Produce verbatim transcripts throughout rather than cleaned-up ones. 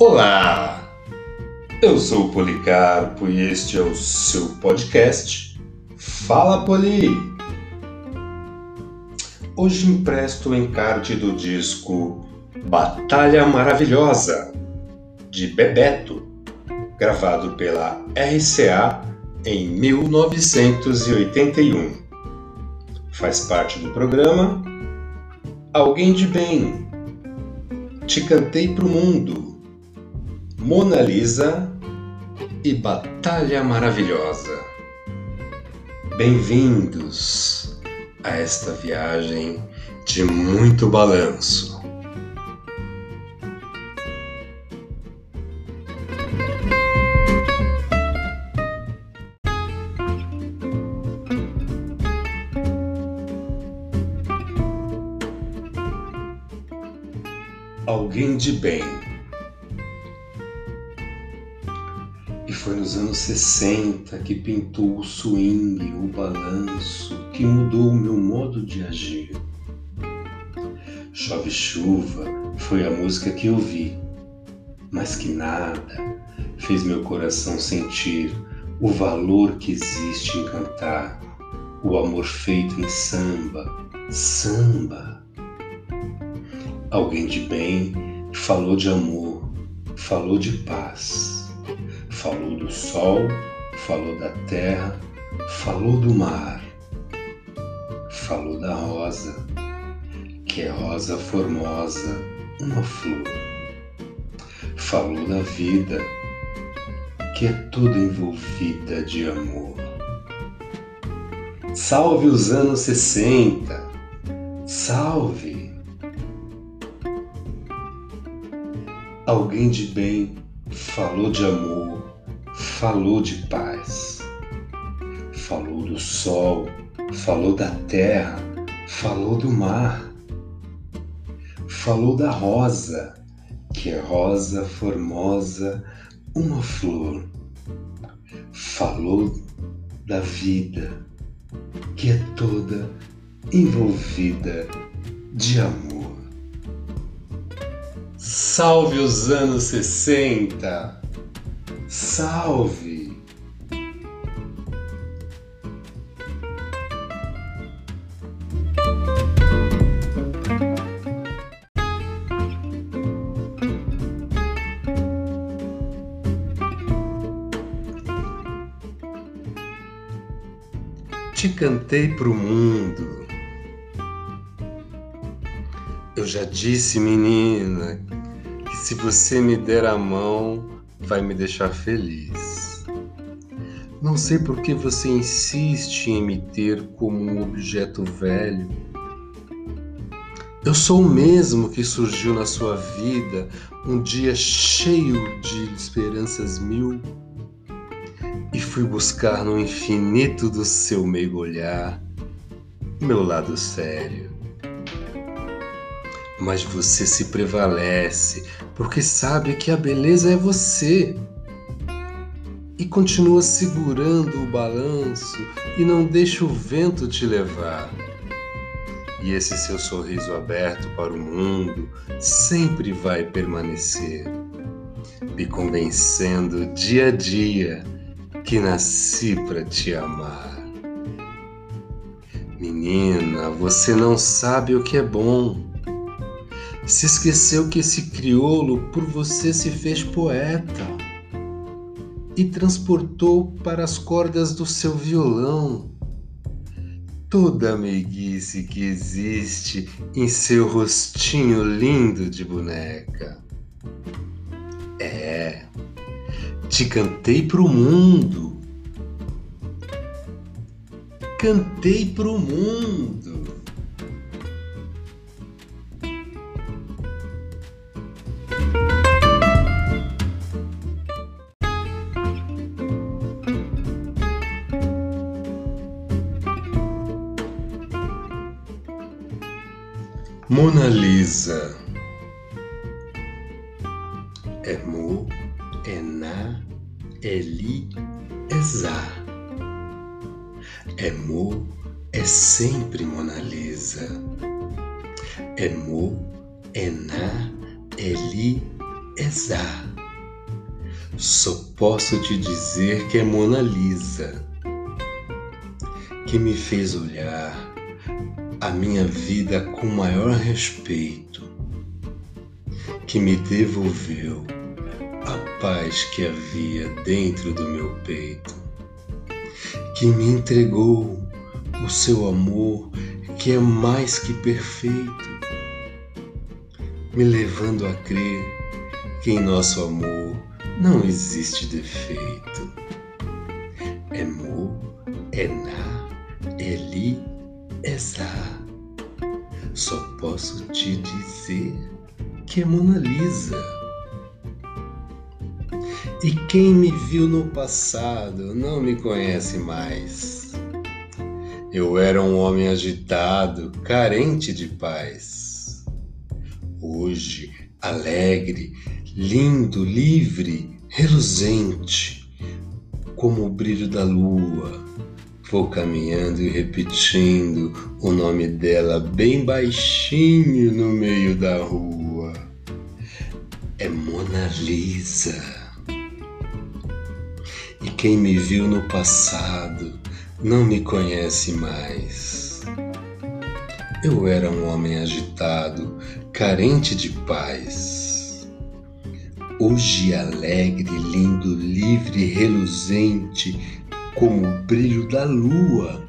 Olá, eu sou o Policarpo e este é o seu podcast Fala Poli. Hoje empresto o encarte do disco Batalha Maravilhosa, de Bebeto, gravado pela R C A em mil novecentos e oitenta e um. Faz parte do programa Alguém de Bem, Te Cantei Pro Mundo, Mona Lisa e Batalha Maravilhosa. Bem-vindos a esta viagem de muito balanço. Alguém de Bem. E foi nos anos sessenta que pintou o swing, o balanço, que mudou o meu modo de agir. Chove Chuva foi a música que eu vi, mas que nada fez meu coração sentir o valor que existe em cantar, o amor feito em samba, samba. Alguém de bem falou de amor, falou de paz, falou do sol, falou da terra, falou do mar, falou da rosa, que é rosa formosa, uma flor, falou da vida, que é toda envolvida de amor. Salve os anos sessenta, salve! Alguém de bem falou de amor, falou de paz, falou do sol, falou da terra, falou do mar, falou da rosa, que é rosa formosa, uma flor, falou da vida, que é toda envolvida de amor. Salve os anos sessenta! Salve! Te cantei pro mundo. Eu já disse, menina, que se você me der a mão, vai me deixar feliz. Não sei por que você insiste em me ter como um objeto velho. Eu sou o mesmo que surgiu na sua vida um dia cheio de esperanças mil e fui buscar no infinito do seu mergulhar meu lado sério. Mas você se prevalece, porque sabe que a beleza é você. E continua segurando o balanço e não deixa o vento te levar. E esse seu sorriso aberto para o mundo sempre vai permanecer, me convencendo dia a dia que nasci para te amar. Menina, você não sabe o que é bom. Se esqueceu que esse crioulo por você se fez poeta e transportou para as cordas do seu violão toda a meiguice que existe em seu rostinho lindo de boneca. É, te cantei pro mundo. Cantei pro mundo. Mona Lisa. É Mo, é Na, é Li, é Zá. É Mo, é sempre Mona Lisa. É Mo, é Na, é Li, é Zá. Só posso te dizer que é Mona Lisa que me fez olhar a minha vida com maior respeito, que me devolveu a paz que havia dentro do meu peito, que me entregou o seu amor que é mais que perfeito, me levando a crer que em nosso amor não existe defeito. É mo, é na, é li, é sa. Só posso te dizer que é Mona Lisa. E quem me viu no passado não me conhece mais. Eu era um homem agitado, carente de paz. Hoje, alegre, lindo, livre, reluzente, como o brilho da lua, vou caminhando e repetindo o nome dela bem baixinho no meio da rua. É Mona Lisa. E quem me viu no passado não me conhece mais. Eu era um homem agitado, carente de paz. Hoje alegre, lindo, livre, reluzente, como o brilho da lua,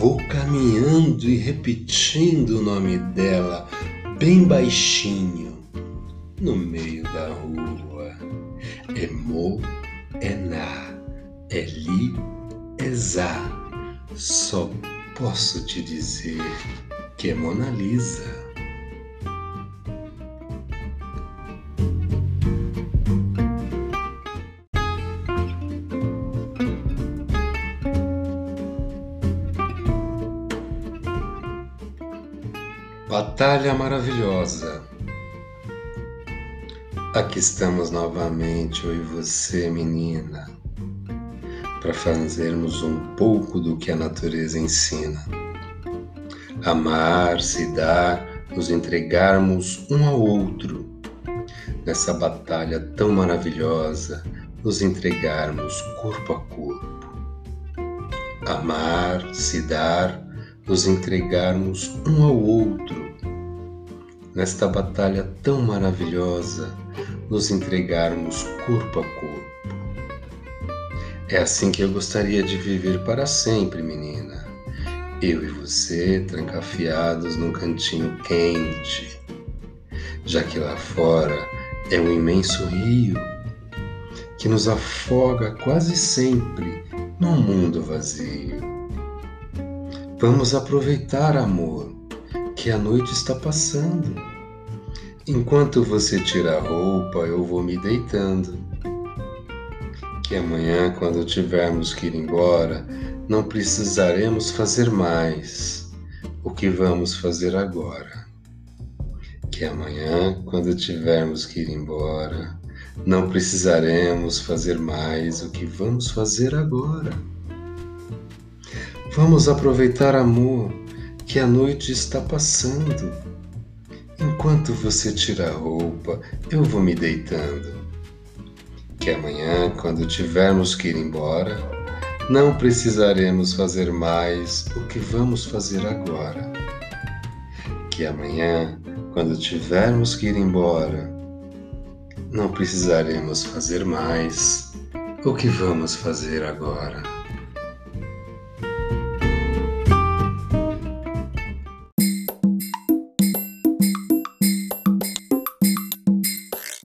vou caminhando e repetindo o nome dela bem baixinho no meio da rua. É mo, é na, é li, é za. Só posso te dizer que é Mona Lisa. Batalha Maravilhosa. Aqui estamos novamente, eu e você, menina, para fazermos um pouco do que a natureza ensina. Amar, se dar, nos entregarmos um ao outro. Nessa batalha tão maravilhosa, nos entregarmos corpo a corpo. Amar, se dar, nos entregarmos um ao outro. Nesta batalha tão maravilhosa, nos entregarmos corpo a corpo. É assim que eu gostaria de viver para sempre, menina. Eu e você, trancafiados num cantinho quente, já que lá fora é um imenso rio que nos afoga quase sempre num mundo vazio. Vamos aproveitar, amor, que a noite está passando. Enquanto você tira a roupa, eu vou me deitando. Que amanhã, quando tivermos que ir embora, não precisaremos fazer mais o que vamos fazer agora. Que amanhã, quando tivermos que ir embora, não precisaremos fazer mais o que vamos fazer agora. Vamos aproveitar, amor, que a noite está passando. Enquanto você tira a roupa, eu vou me deitando. Que amanhã, quando tivermos que ir embora, não precisaremos fazer mais o que vamos fazer agora. Que amanhã, quando tivermos que ir embora, não precisaremos fazer mais o que vamos fazer agora.